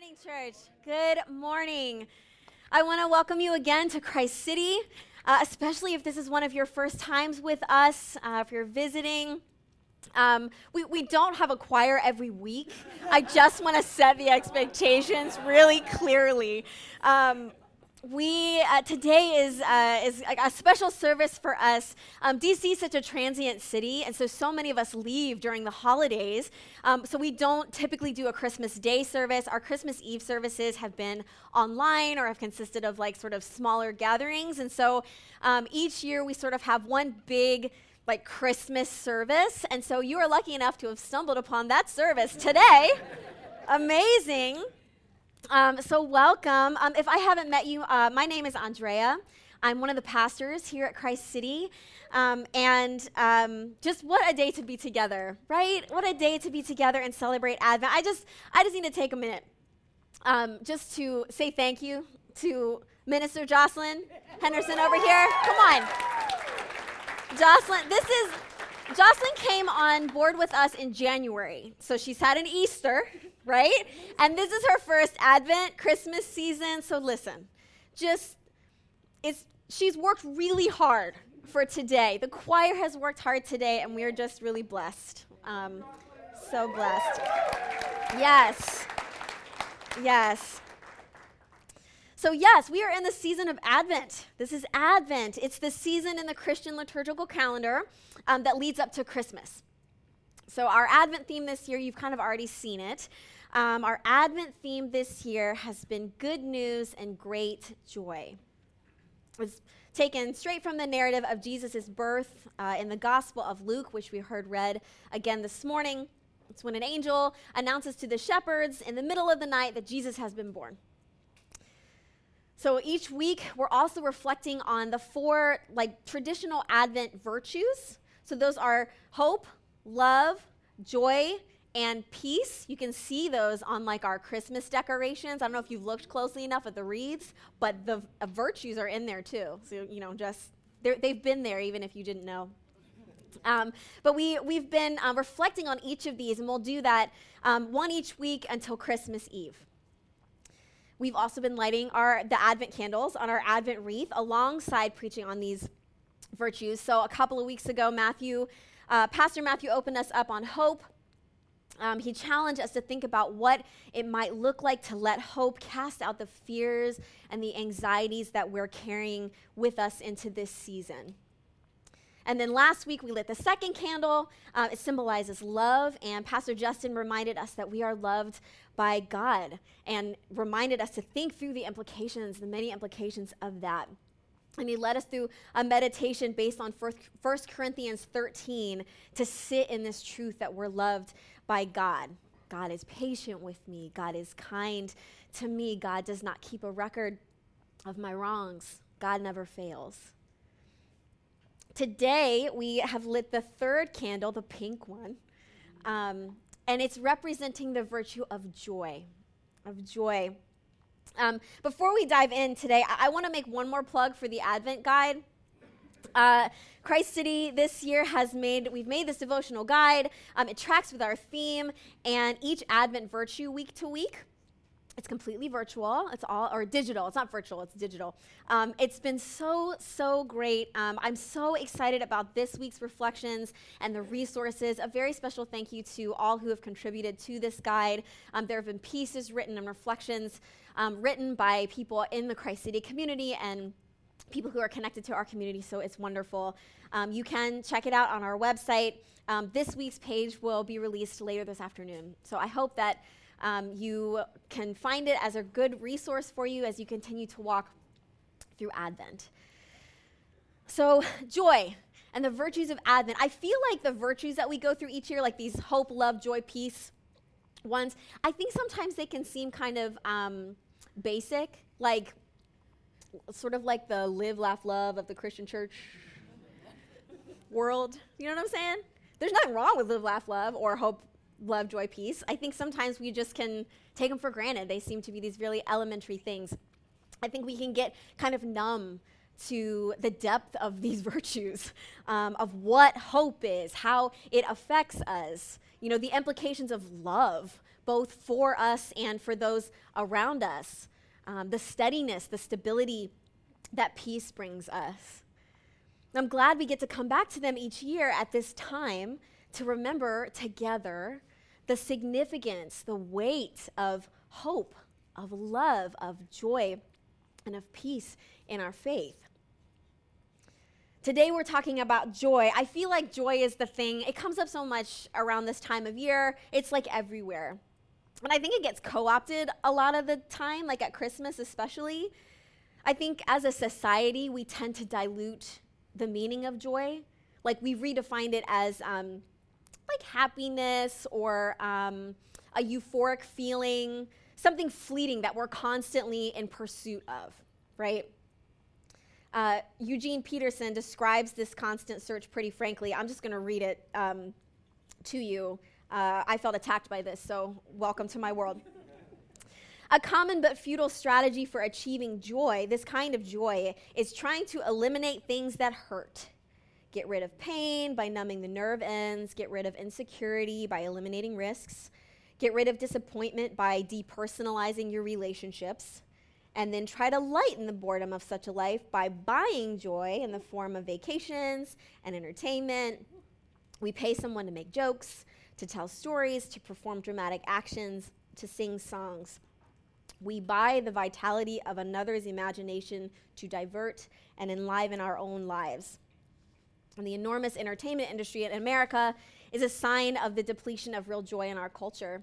morning, church. Good morning. I want to welcome you again to Christ City, especially if this is one of your first times with us, if you're visiting. We don't have a choir every week. I just want to set the expectations really clearly. Today is a special service for us. D.C. is such a transient city, and so many of us leave during the holidays. So we don't typically do a Christmas Day service. Our Christmas Eve services have been online or have consisted of smaller gatherings. And so each year we have one big Christmas service. And so you are lucky enough to have stumbled upon that service today. Amazing. So welcome. If I haven't met you, my name is Andrea. I'm one of the pastors here at Christ City. Just what a day to be together, right? What a day to be together and celebrate Advent. I just need to take a minute just to say thank you to Minister Jocelyn Henderson over here. Come on. Jocelyn, Jocelyn came on board with us in January, so she's had an Easter, right? And this is her first Advent Christmas season, so listen, she's worked really hard for today. The choir has worked hard today, and we are just really blessed, so blessed. Yes, yes. So yes, we are in the season of Advent. This is Advent. It's the season in the Christian liturgical calendar that leads up to Christmas. So our Advent theme this year, you've already seen it. Our Advent theme this year has been good news and great joy. It's taken straight from the narrative of Jesus' birth in the Gospel of Luke, which we heard read again this morning. It's when an angel announces to the shepherds in the middle of the night that Jesus has been born. So each week, we're also reflecting on the four traditional Advent virtues. So those are hope, love, joy, and peace. You can see those on our Christmas decorations. I don't know if you've looked closely enough at the wreaths, but the virtues are in there too. So, they've been there even if you didn't know. But we've been reflecting on each of these, and we'll do that one each week until Christmas Eve. We've also been lighting the Advent candles on our Advent wreath alongside preaching on these virtues. So a couple of weeks ago, Pastor Matthew opened us up on hope. He challenged us to think about what it might look like to let hope cast out the fears and the anxieties that we're carrying with us into this season. And then last week, we lit the second candle. It symbolizes love, and Pastor Justin reminded us that we are loved by God and reminded us to think through the many implications of that. And he led us through a meditation based on 1 Corinthians 13 to sit in this truth that we're loved by God. God is patient with me. God is kind to me. God does not keep a record of my wrongs. God never fails. Today, we have lit the third candle, the pink one, and it's representing the virtue of joy, Before we dive in today, I want to make one more plug for the Advent guide. Christ City this year we've made this devotional guide. It tracks with our theme and each Advent virtue week to week. It's completely virtual. Digital. It's not virtual. It's digital. It's been so great. I'm so excited about this week's reflections and the resources. A very special thank you to all who have contributed to this guide. There have been pieces written and reflections written by people in the Christ City community and people who are connected to our community. So it's wonderful. You can check it out on our website. This week's page will be released later this afternoon. So I hope that you can find it as a good resource for you as you continue to walk through Advent. So joy and the virtues of Advent. I feel like the virtues that we go through each year, these hope, love, joy, peace ones, I think sometimes they can seem basic, like the live, laugh, love of the Christian church world. You know what I'm saying? There's nothing wrong with live, laugh, love or hope, love, joy, peace. I think sometimes we just can take them for granted. They seem to be these really elementary things. I think we can get numb to the depth of these virtues, of what hope is, how it affects us, the implications of love, both for us and for those around us. The steadiness, the stability that peace brings us. I'm glad we get to come back to them each year at this time to remember together the significance, the weight of hope, of love, of joy, and of peace in our faith. Today we're talking about joy. I feel like joy is the thing. It comes up so much around this time of year. It's like everywhere. And I think it gets co-opted a lot of the time, like at Christmas especially. I think as a society, we tend to dilute the meaning of joy. Like we redefined it as like happiness or a euphoric feeling, something fleeting that we're constantly in pursuit of, right? Eugene Peterson describes this constant search pretty frankly. I'm just going to read it to you. I felt attacked by this, so welcome to my world. A common but futile strategy for achieving joy, this kind of joy, is trying to eliminate things that hurt. Get rid of pain by numbing the nerve ends. Get rid of insecurity by eliminating risks. Get rid of disappointment by depersonalizing your relationships. And then try to lighten the boredom of such a life by buying joy in the form of vacations and entertainment. We pay someone to make jokes, to tell stories, to perform dramatic actions, to sing songs. We buy the vitality of another's imagination to divert and enliven our own lives. And the enormous entertainment industry in America is a sign of the depletion of real joy in our culture.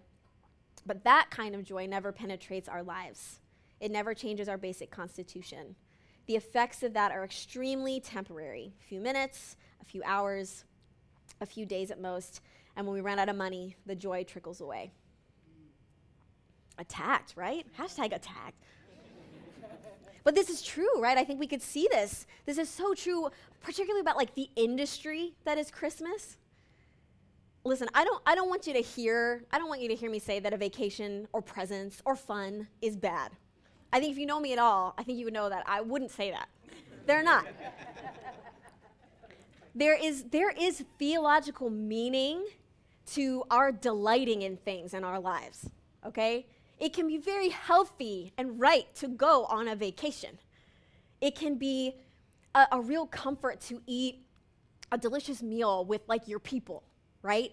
But that kind of joy never penetrates our lives. It never changes our basic constitution. The effects of that are extremely temporary. A few minutes, a few hours, a few days at most. And when we run out of money, the joy trickles away. Attacked, right? Hashtag attacked. But this is true, right? I think we could see this. This is so true, particularly about like the industry that is Christmas. Listen, I don't want you to hear me say that a vacation or presents or fun is bad. I think if you know me at all, I think you would know that I wouldn't say that. They're not. There is theological meaning to our delighting in things in our lives, okay? It can be very healthy and right to go on a vacation. It can be a real comfort to eat a delicious meal with like your people, right?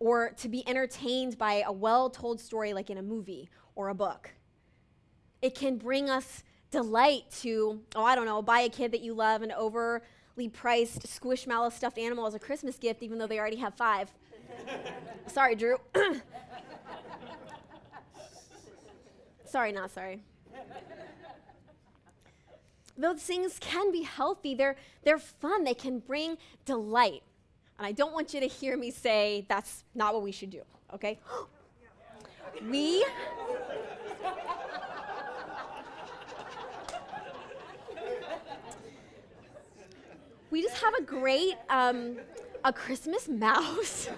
Or to be entertained by a well-told story like in a movie or a book. It can bring us delight to, buy a kid that you love an overly priced Squishmallow stuffed animal as a Christmas gift, even though they already have 5. Sorry, Drew. Sorry, not sorry. Those things can be healthy. They're fun. They can bring delight. And I don't want you to hear me say that's not what we should do, okay? We just have a great a Christmas mouse.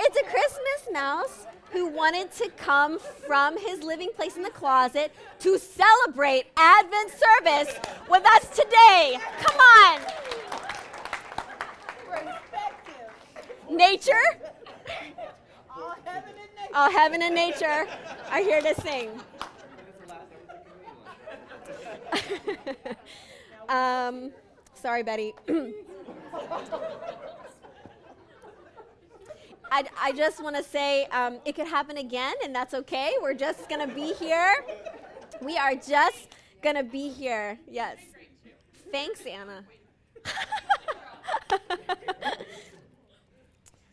It's a Christmas mouse who wanted to come from his living place in the closet to celebrate Advent service with us today. Come on. Nature. All heaven and nature are here to sing. Sorry, Betty. I just want to say it could happen again, and that's okay. We're just going to be here. We are just going to be here. Yes. Thanks, Anna.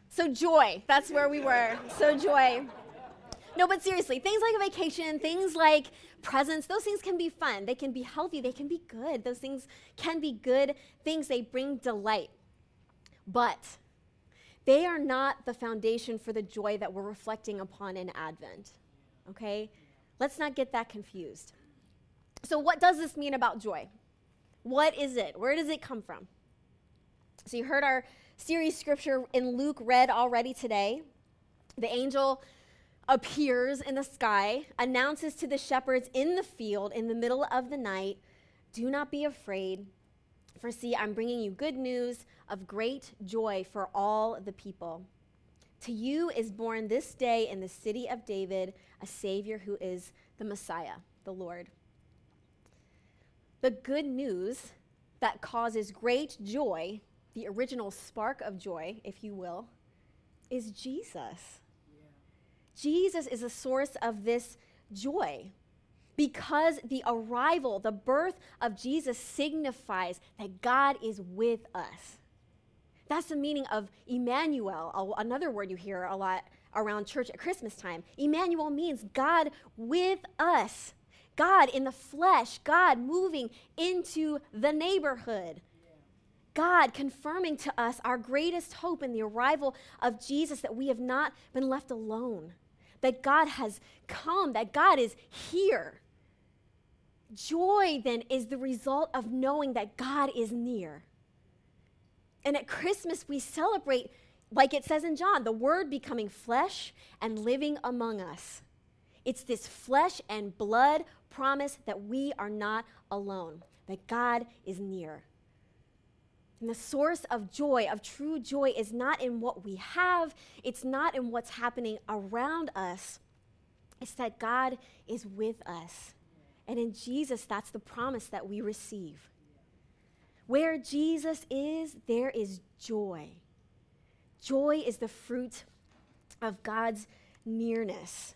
So joy. That's where we were. So joy. No, but seriously, things like a vacation, things like presents, those things can be fun. They can be healthy. They can be good. Those things can be good things. They bring delight. But they are not the foundation for the joy that we're reflecting upon in Advent, okay? Let's not get that confused. So what does this mean about joy? What is it? Where does it come from? So you heard our series scripture in Luke read already today. The angel appears in the sky, announces to the shepherds in the field in the middle of the night, "Do not be afraid. For see, I'm bringing you good news of great joy for all the people. To you is born this day in the city of David a Savior who is the Messiah, the Lord. The good news that causes great joy, the original spark of joy, if you will, is Jesus. Yeah. Jesus is the source of this joy, because the arrival, the birth of Jesus signifies that God is with us. That's the meaning of Emmanuel, another word you hear a lot around church at Christmas time. Emmanuel means God with us, God in the flesh, God moving into the neighborhood, God confirming to us our greatest hope in the arrival of Jesus, that we have not been left alone, that God has come, that God is here. Joy then is the result of knowing that God is near. And at Christmas, we celebrate, like it says in John, the Word becoming flesh and living among us. It's this flesh and blood promise that we are not alone, that God is near. And the source of joy, of true joy, is not in what we have. It's not in what's happening around us. It's that God is with us. And in Jesus, that's the promise that we receive. Where Jesus is, there is joy. Joy is the fruit of God's nearness.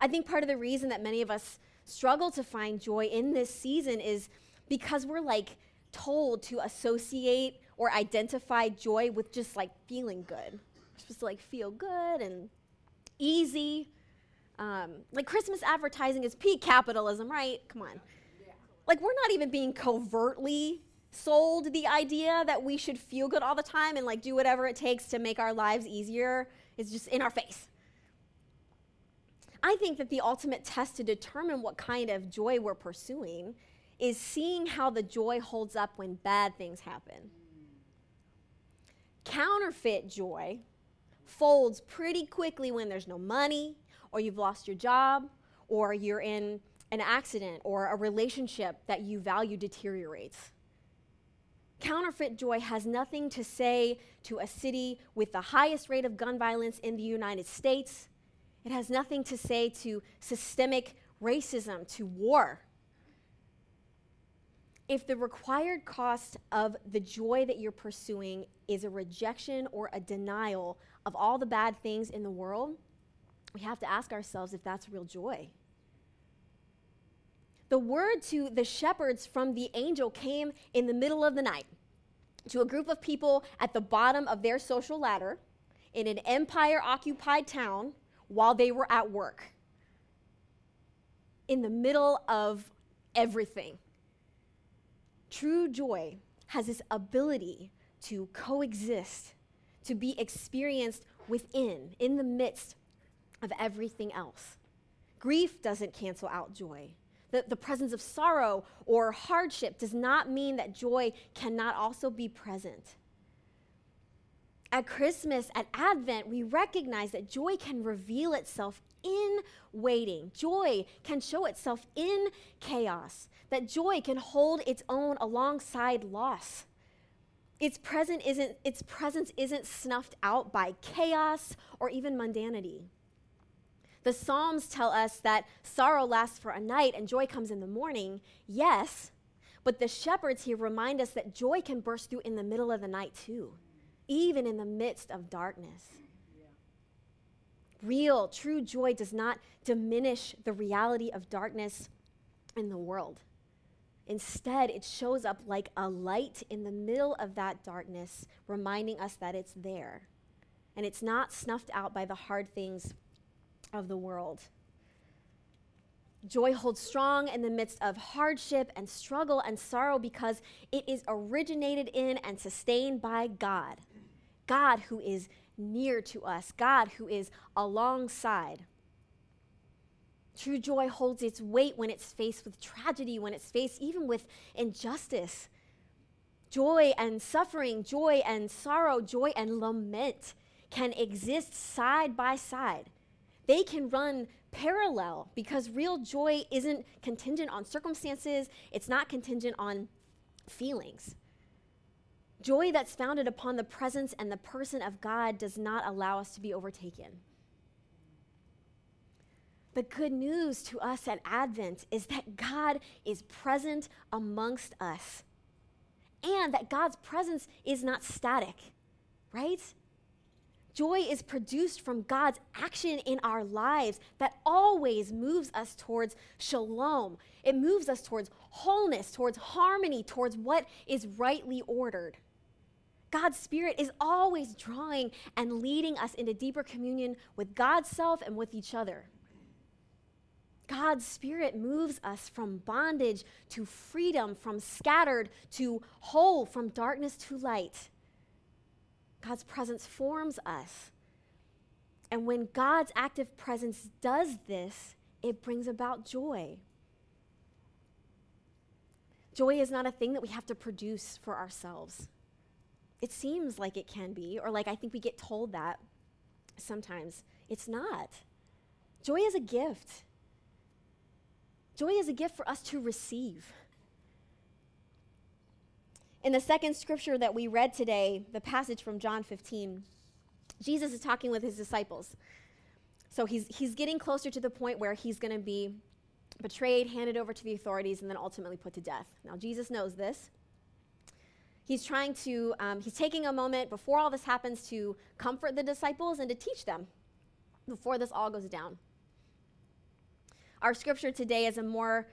I think part of the reason that many of us struggle to find joy in this season is because we're like told to associate or identify joy with just like feeling good. We're supposed to like feel good and easy. Like Christmas advertising is peak capitalism, right? Come on. Like, we're not even being covertly sold the idea that we should feel good all the time and like do whatever it takes to make our lives easier. It's just in our face. I think that the ultimate test to determine what kind of joy we're pursuing is seeing how the joy holds up when bad things happen. Counterfeit joy folds pretty quickly when there's no money, or you've lost your job, or you're in an accident, or a relationship that you value deteriorates. Counterfeit joy has nothing to say to a city with the highest rate of gun violence in the United States. It has nothing to say to systemic racism, to war. If the required cost of the joy that you're pursuing is a rejection or a denial of all the bad things in the world, we have to ask ourselves if that's real joy. The word to the shepherds from the angel came in the middle of the night to a group of people at the bottom of their social ladder in an empire-occupied town while they were at work. In the middle of everything. True joy has this ability to coexist, to be experienced within, in the midst of everything else. Grief doesn't cancel out joy. The presence of sorrow or hardship does not mean that joy cannot also be present. At Christmas, at Advent, we recognize that joy can reveal itself in waiting. Joy can show itself in chaos. That joy can hold its own alongside loss. Its presence isn't snuffed out by chaos or even mundanity. The Psalms tell us that sorrow lasts for a night and joy comes in the morning. Yes, but the shepherds here remind us that joy can burst through in the middle of the night too, even in the midst of darkness. Yeah. Real, true joy does not diminish the reality of darkness in the world. Instead, it shows up like a light in the middle of that darkness, reminding us that it's there. And it's not snuffed out by the hard things of the world. Joy holds strong in the midst of hardship and struggle and sorrow because it is originated in and sustained by God. God who is near to us. God who is alongside. True joy holds its weight when it's faced with tragedy, when it's faced even with injustice. Joy and suffering, joy and sorrow, joy and lament can exist side by side. They can run parallel because real joy isn't contingent on circumstances. It's not contingent on feelings. Joy that's founded upon the presence and the person of God does not allow us to be overtaken. The good news to us at Advent is that God is present amongst us and that God's presence is not static, right? Joy is produced from God's action in our lives that always moves us towards shalom. It moves us towards wholeness, towards harmony, towards what is rightly ordered. God's Spirit is always drawing and leading us into deeper communion with God's self and with each other. God's Spirit moves us from bondage to freedom, from scattered to whole, from darkness to light. God's presence forms us. And when God's active presence does this, it brings about joy. Joy is not a thing that we have to produce for ourselves. It seems like it can be, or like I think we get told that sometimes. It's not. Joy is a gift. Joy is a gift for us to receive. In the second scripture that we read today, the passage from John 15, Jesus is talking with his disciples. So he's getting closer to the point where he's going to be betrayed, handed over to the authorities, and then ultimately put to death. Now, Jesus knows this. He's trying to, he's taking a moment before all this happens to comfort the disciples and to teach them before this all goes down. Our scripture today is a more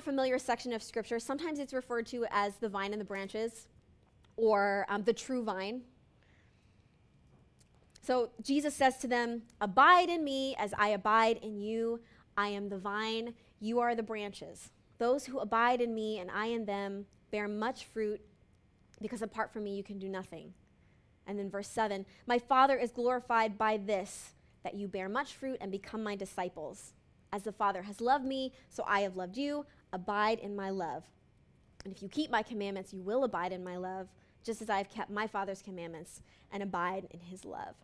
familiar section of scripture. Sometimes it's referred to as the vine and the branches, or the true vine. So Jesus says to them, "Abide in me as I abide in you. I am the vine, you are the branches. Those who abide in me and I in them bear much fruit, because apart from me you can do nothing." And then verse 7, "My Father is glorified by this, that you bear much fruit and become my disciples. As the Father has loved me, so I have loved you. Abide in my love. And if you keep my commandments, you will abide in my love, just as I have kept my Father's commandments and abide in his love."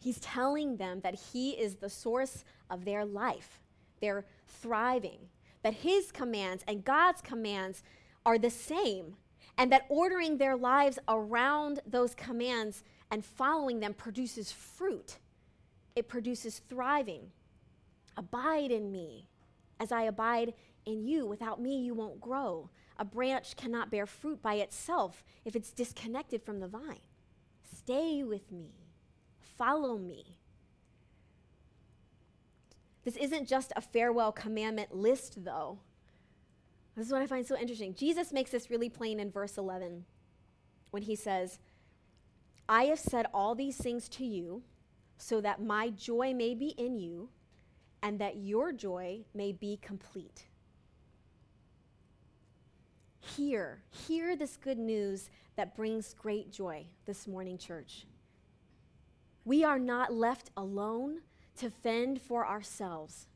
He's telling them that he is the source of their life, their thriving, that his commands and God's commands are the same, and that ordering their lives around those commands and following them produces fruit. It produces thriving. Abide in me as I abide in you. Without me, you won't grow. A branch cannot bear fruit by itself if it's disconnected from the vine. Stay with me. Follow me. This isn't just a farewell commandment list, though. This is what I find so interesting. Jesus makes this really plain in verse 11 when he says, "I have said all these things to you so that my joy may be in you and that your joy may be complete." Hear this good news that brings great joy this morning, church. We are not left alone to fend for ourselves.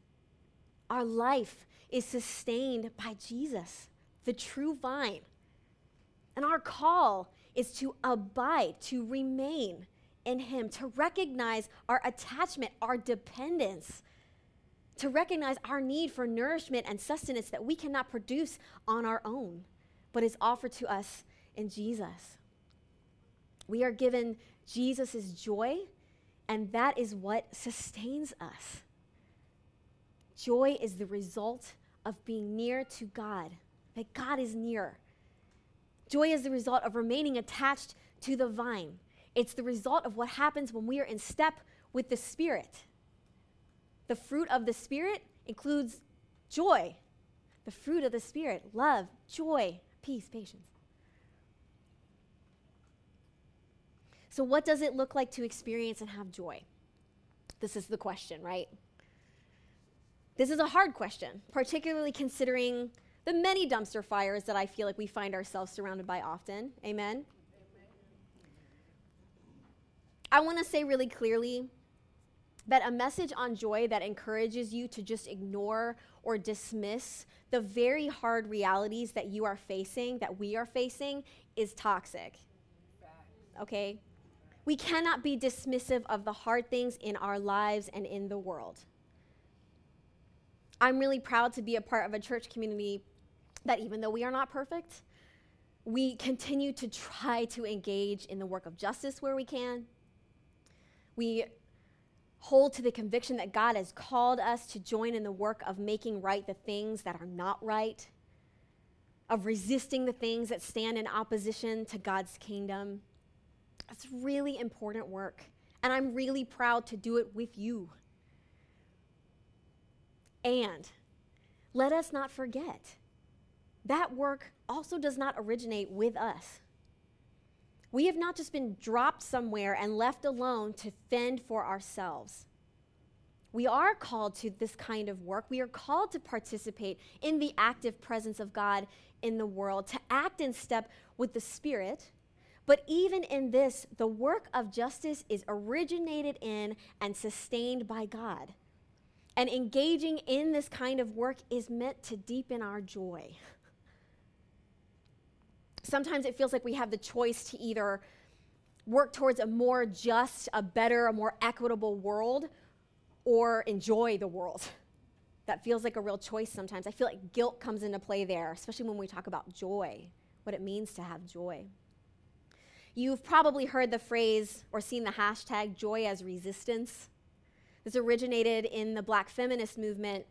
Our life is sustained by Jesus, the true vine. And our call is to abide, to remain in him, to recognize our attachment, our dependence, to recognize our need for nourishment and sustenance that we cannot produce on our own, but is offered to us in Jesus. We are given Jesus' joy, and that is what sustains us. Joy is the result of being near to God, that God is near. Joy is the result of remaining attached to the vine. It's the result of what happens when we are in step with the Spirit. The fruit of the Spirit includes joy. The fruit of the Spirit, love, joy, peace, patience. So what does it look like to experience and have joy? This is the question, right? This is a hard question, particularly considering the many dumpster fires that I feel like we find ourselves surrounded by often. Amen? I want to say really clearly that a message on joy that encourages you to just ignore or dismiss the very hard realities that you are facing, that we are facing, is toxic. Okay? We cannot be dismissive of the hard things in our lives and in the world. I'm really proud to be a part of a church community that, even though we are not perfect, We continue to try to engage in the work of justice where we can. We hold to the conviction that God has called us to join in the work of making right the things that are not right, of resisting the things that stand in opposition to God's kingdom. That's really important work, and I'm really proud to do it with you. And let us not forget, that work also does not originate with us. We have not just been dropped somewhere and left alone to fend for ourselves. We are called to this kind of work. We are called to participate in the active presence of God in the world, to act in step with the Spirit. But even in this, the work of justice is originated in and sustained by God. And engaging in this kind of work is meant to deepen our joy. Sometimes it feels like we have the choice to either work towards a more just, a better, a more equitable world, or enjoy the world. That feels like a real choice sometimes. I feel like guilt comes into play there, especially when we talk about joy, what it means to have joy. You've probably heard the phrase or seen the hashtag joy as resistance. This originated in the Black feminist movement.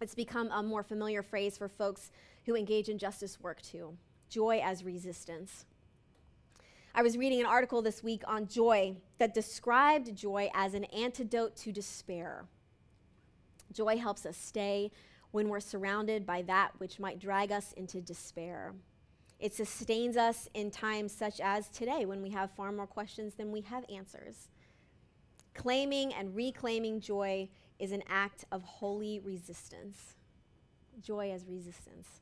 It's become a more familiar phrase for folks who engage in justice work too. Joy as resistance. I was reading an article this week on joy that described joy as an antidote to despair. Joy helps us stay when we're surrounded by that which might drag us into despair. It sustains us in times such as today, when we have far more questions than we have answers. Claiming and reclaiming joy is an act of holy resistance. Joy as resistance.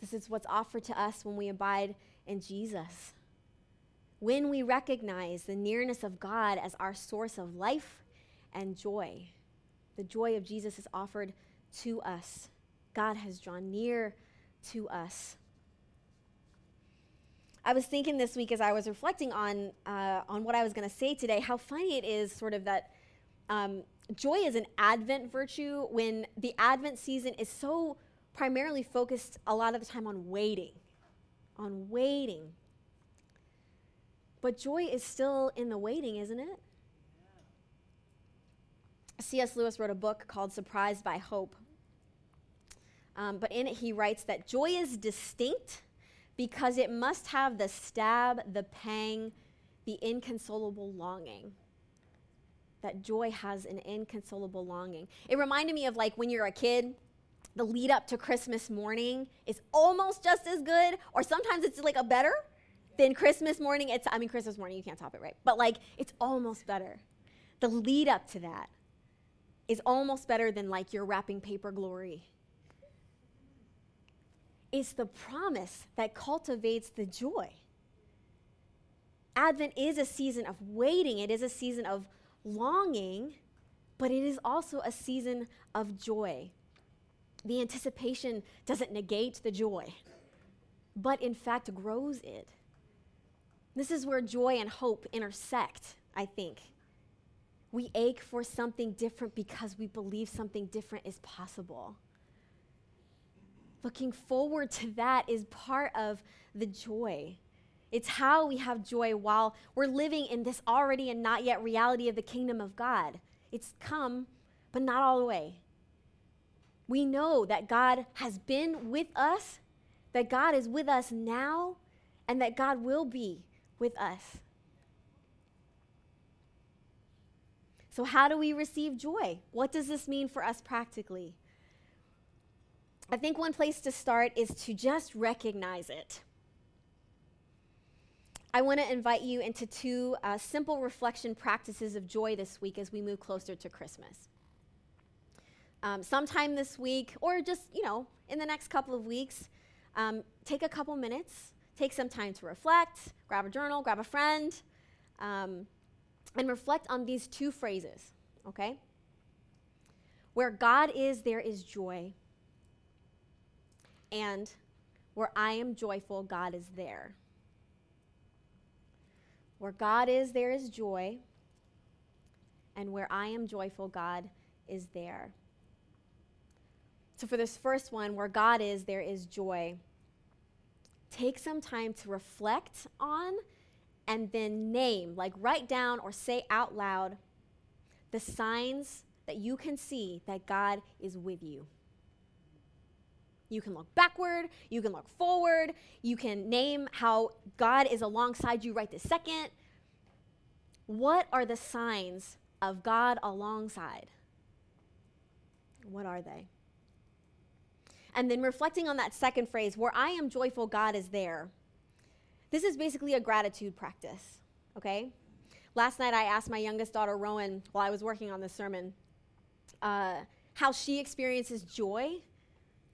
This is what's offered to us when we abide in Jesus. When we recognize the nearness of God as our source of life and joy, the joy of Jesus is offered to us. God has drawn near to us. I was thinking this week as I was reflecting on what I was going to say today, how funny it is sort of that joy is an Advent virtue when the Advent season is so primarily focused a lot of the time on waiting, But joy is still in the waiting, isn't it? Yeah. C.S. Lewis wrote a book called Surprised by Hope. But in it he writes that joy is distinct because it must have the stab, the pang, the inconsolable longing. That joy has an inconsolable longing. It reminded me of like when you're a kid, the lead up to Christmas morning is almost just as good, or sometimes it's like a better than Christmas morning. Christmas morning, you can't top it, right? But like it's almost better. The lead up to that is almost better than like your wrapping paper glory. It's the promise that cultivates the joy. Advent is a season of waiting. It is a season of longing, but it is also a season of joy. The anticipation doesn't negate the joy, but in fact grows it. This is where joy and hope intersect, I think. We ache for something different because we believe something different is possible. Looking forward to that is part of the joy. It's how we have joy while we're living in this already and not yet reality of the kingdom of God. It's come, but not all the way. We know that God has been with us, that God is with us now, and that God will be with us. So how do we receive joy? What does this mean for us practically? I think one place to start is to just recognize it. I want to invite you into two simple reflection practices of joy this week as we move closer to Christmas. Sometime this week, or just, in the next couple of weeks, take a couple minutes, take some time to reflect, grab a journal, grab a friend, and reflect on these two phrases, okay? Where God is, there is joy. And where I am joyful, God is there. Where God is, there is joy. And where I am joyful, God is there. So for this first one, where God is, there is joy. take some time to reflect on and then name, like write down or say out loud, the signs that you can see that God is with you. You can look backward, you can look forward, you can name how God is alongside you right this second. What are the signs of God alongside? What are they? And then reflecting on that second phrase, where I am joyful, God is there. This is basically a gratitude practice, okay? Last night I asked my youngest daughter, Rowan, while I was working on this sermon, how she experiences joy.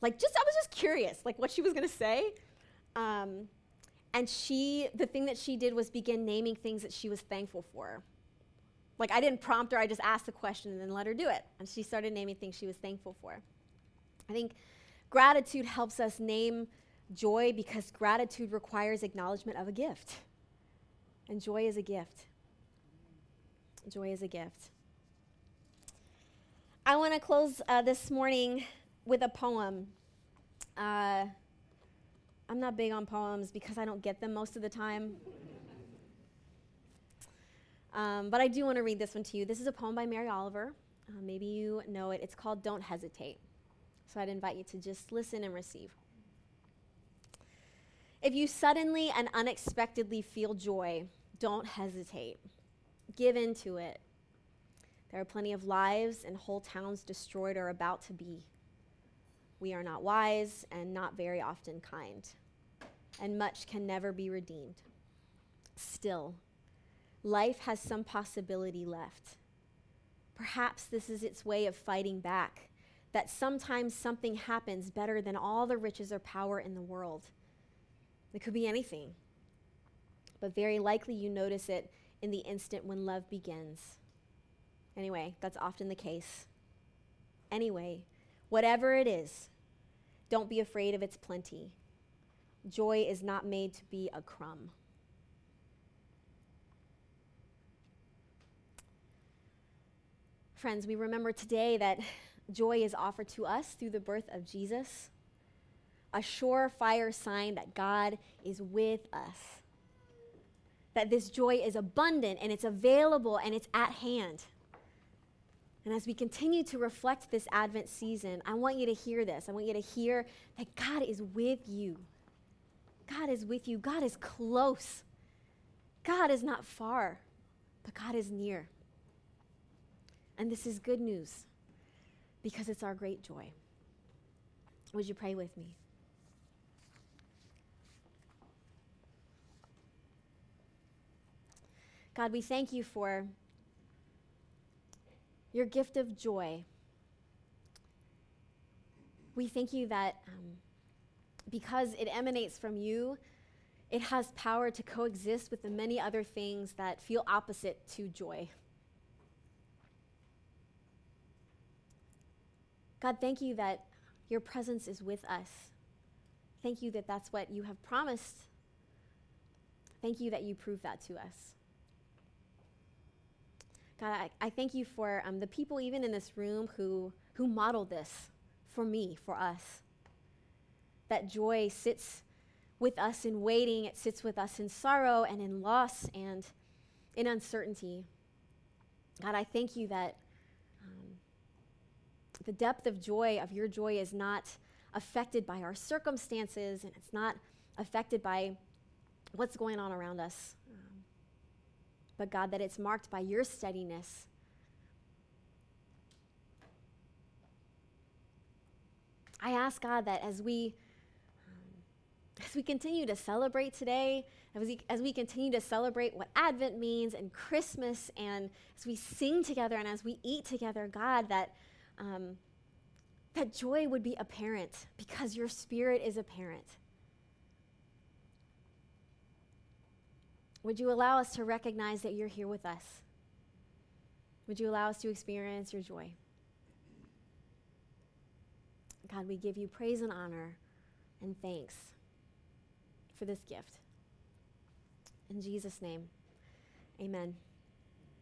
Like, I was just curious, like what she was gonna say. And the thing that she did was begin naming things that she was thankful for. Like, I didn't prompt her, I just asked the question and then let her do it. And she started naming things she was thankful for. I think gratitude helps us name joy because gratitude requires acknowledgement of a gift. And joy is a gift. Joy is a gift. I want to close this morning with a poem. I'm not big on poems because I don't get them most of the time. But I do want to read this one to you. This is a poem by Mary Oliver. Maybe you know it. It's called Don't Hesitate. So I'd invite you to just listen and receive. If you suddenly and unexpectedly feel joy, don't hesitate. Give in to it. There are plenty of lives and whole towns destroyed or about to be. We are not wise and not very often kind, and much can never be redeemed. Still, life has some possibility left. Perhaps this is its way of fighting back, that sometimes something happens better than all the riches or power in the world. It could be anything, but very likely you notice it in the instant when love begins. Anyway, that's often the case. Anyway, whatever it is, don't be afraid of its plenty. Joy is not made to be a crumb. Friends, we remember today that joy is offered to us through the birth of Jesus, a surefire sign that God is with us, that this joy is abundant and it's available and it's at hand. And as we continue to reflect this Advent season, I want you to hear this. I want you to hear that God is with you. God is with you. God is close. God is not far, but God is near. And this is good news because it's our great joy. Would you pray with me? God, we thank you for your gift of joy. We thank you that because it emanates from you, it has power to coexist with the many other things that feel opposite to joy. God, thank you that your presence is with us. Thank you that that's what you have promised. Thank you that you prove that to us. God, I thank you for the people even in this room who modeled this for me, for us. That joy sits with us in waiting, it sits with us in sorrow and in loss and in uncertainty. God, I thank you that the depth of joy, of your joy, is not affected by our circumstances and it's not affected by what's going on around us. But God, that it's marked by your steadiness. I ask God that as we continue to celebrate today, as we continue to celebrate what Advent means and Christmas, and as we sing together and as we eat together, God, that joy would be apparent because your Spirit is apparent. Would you allow us to recognize that you're here with us? Would you allow us to experience your joy? God, we give you praise and honor and thanks for this gift. In Jesus' name, amen.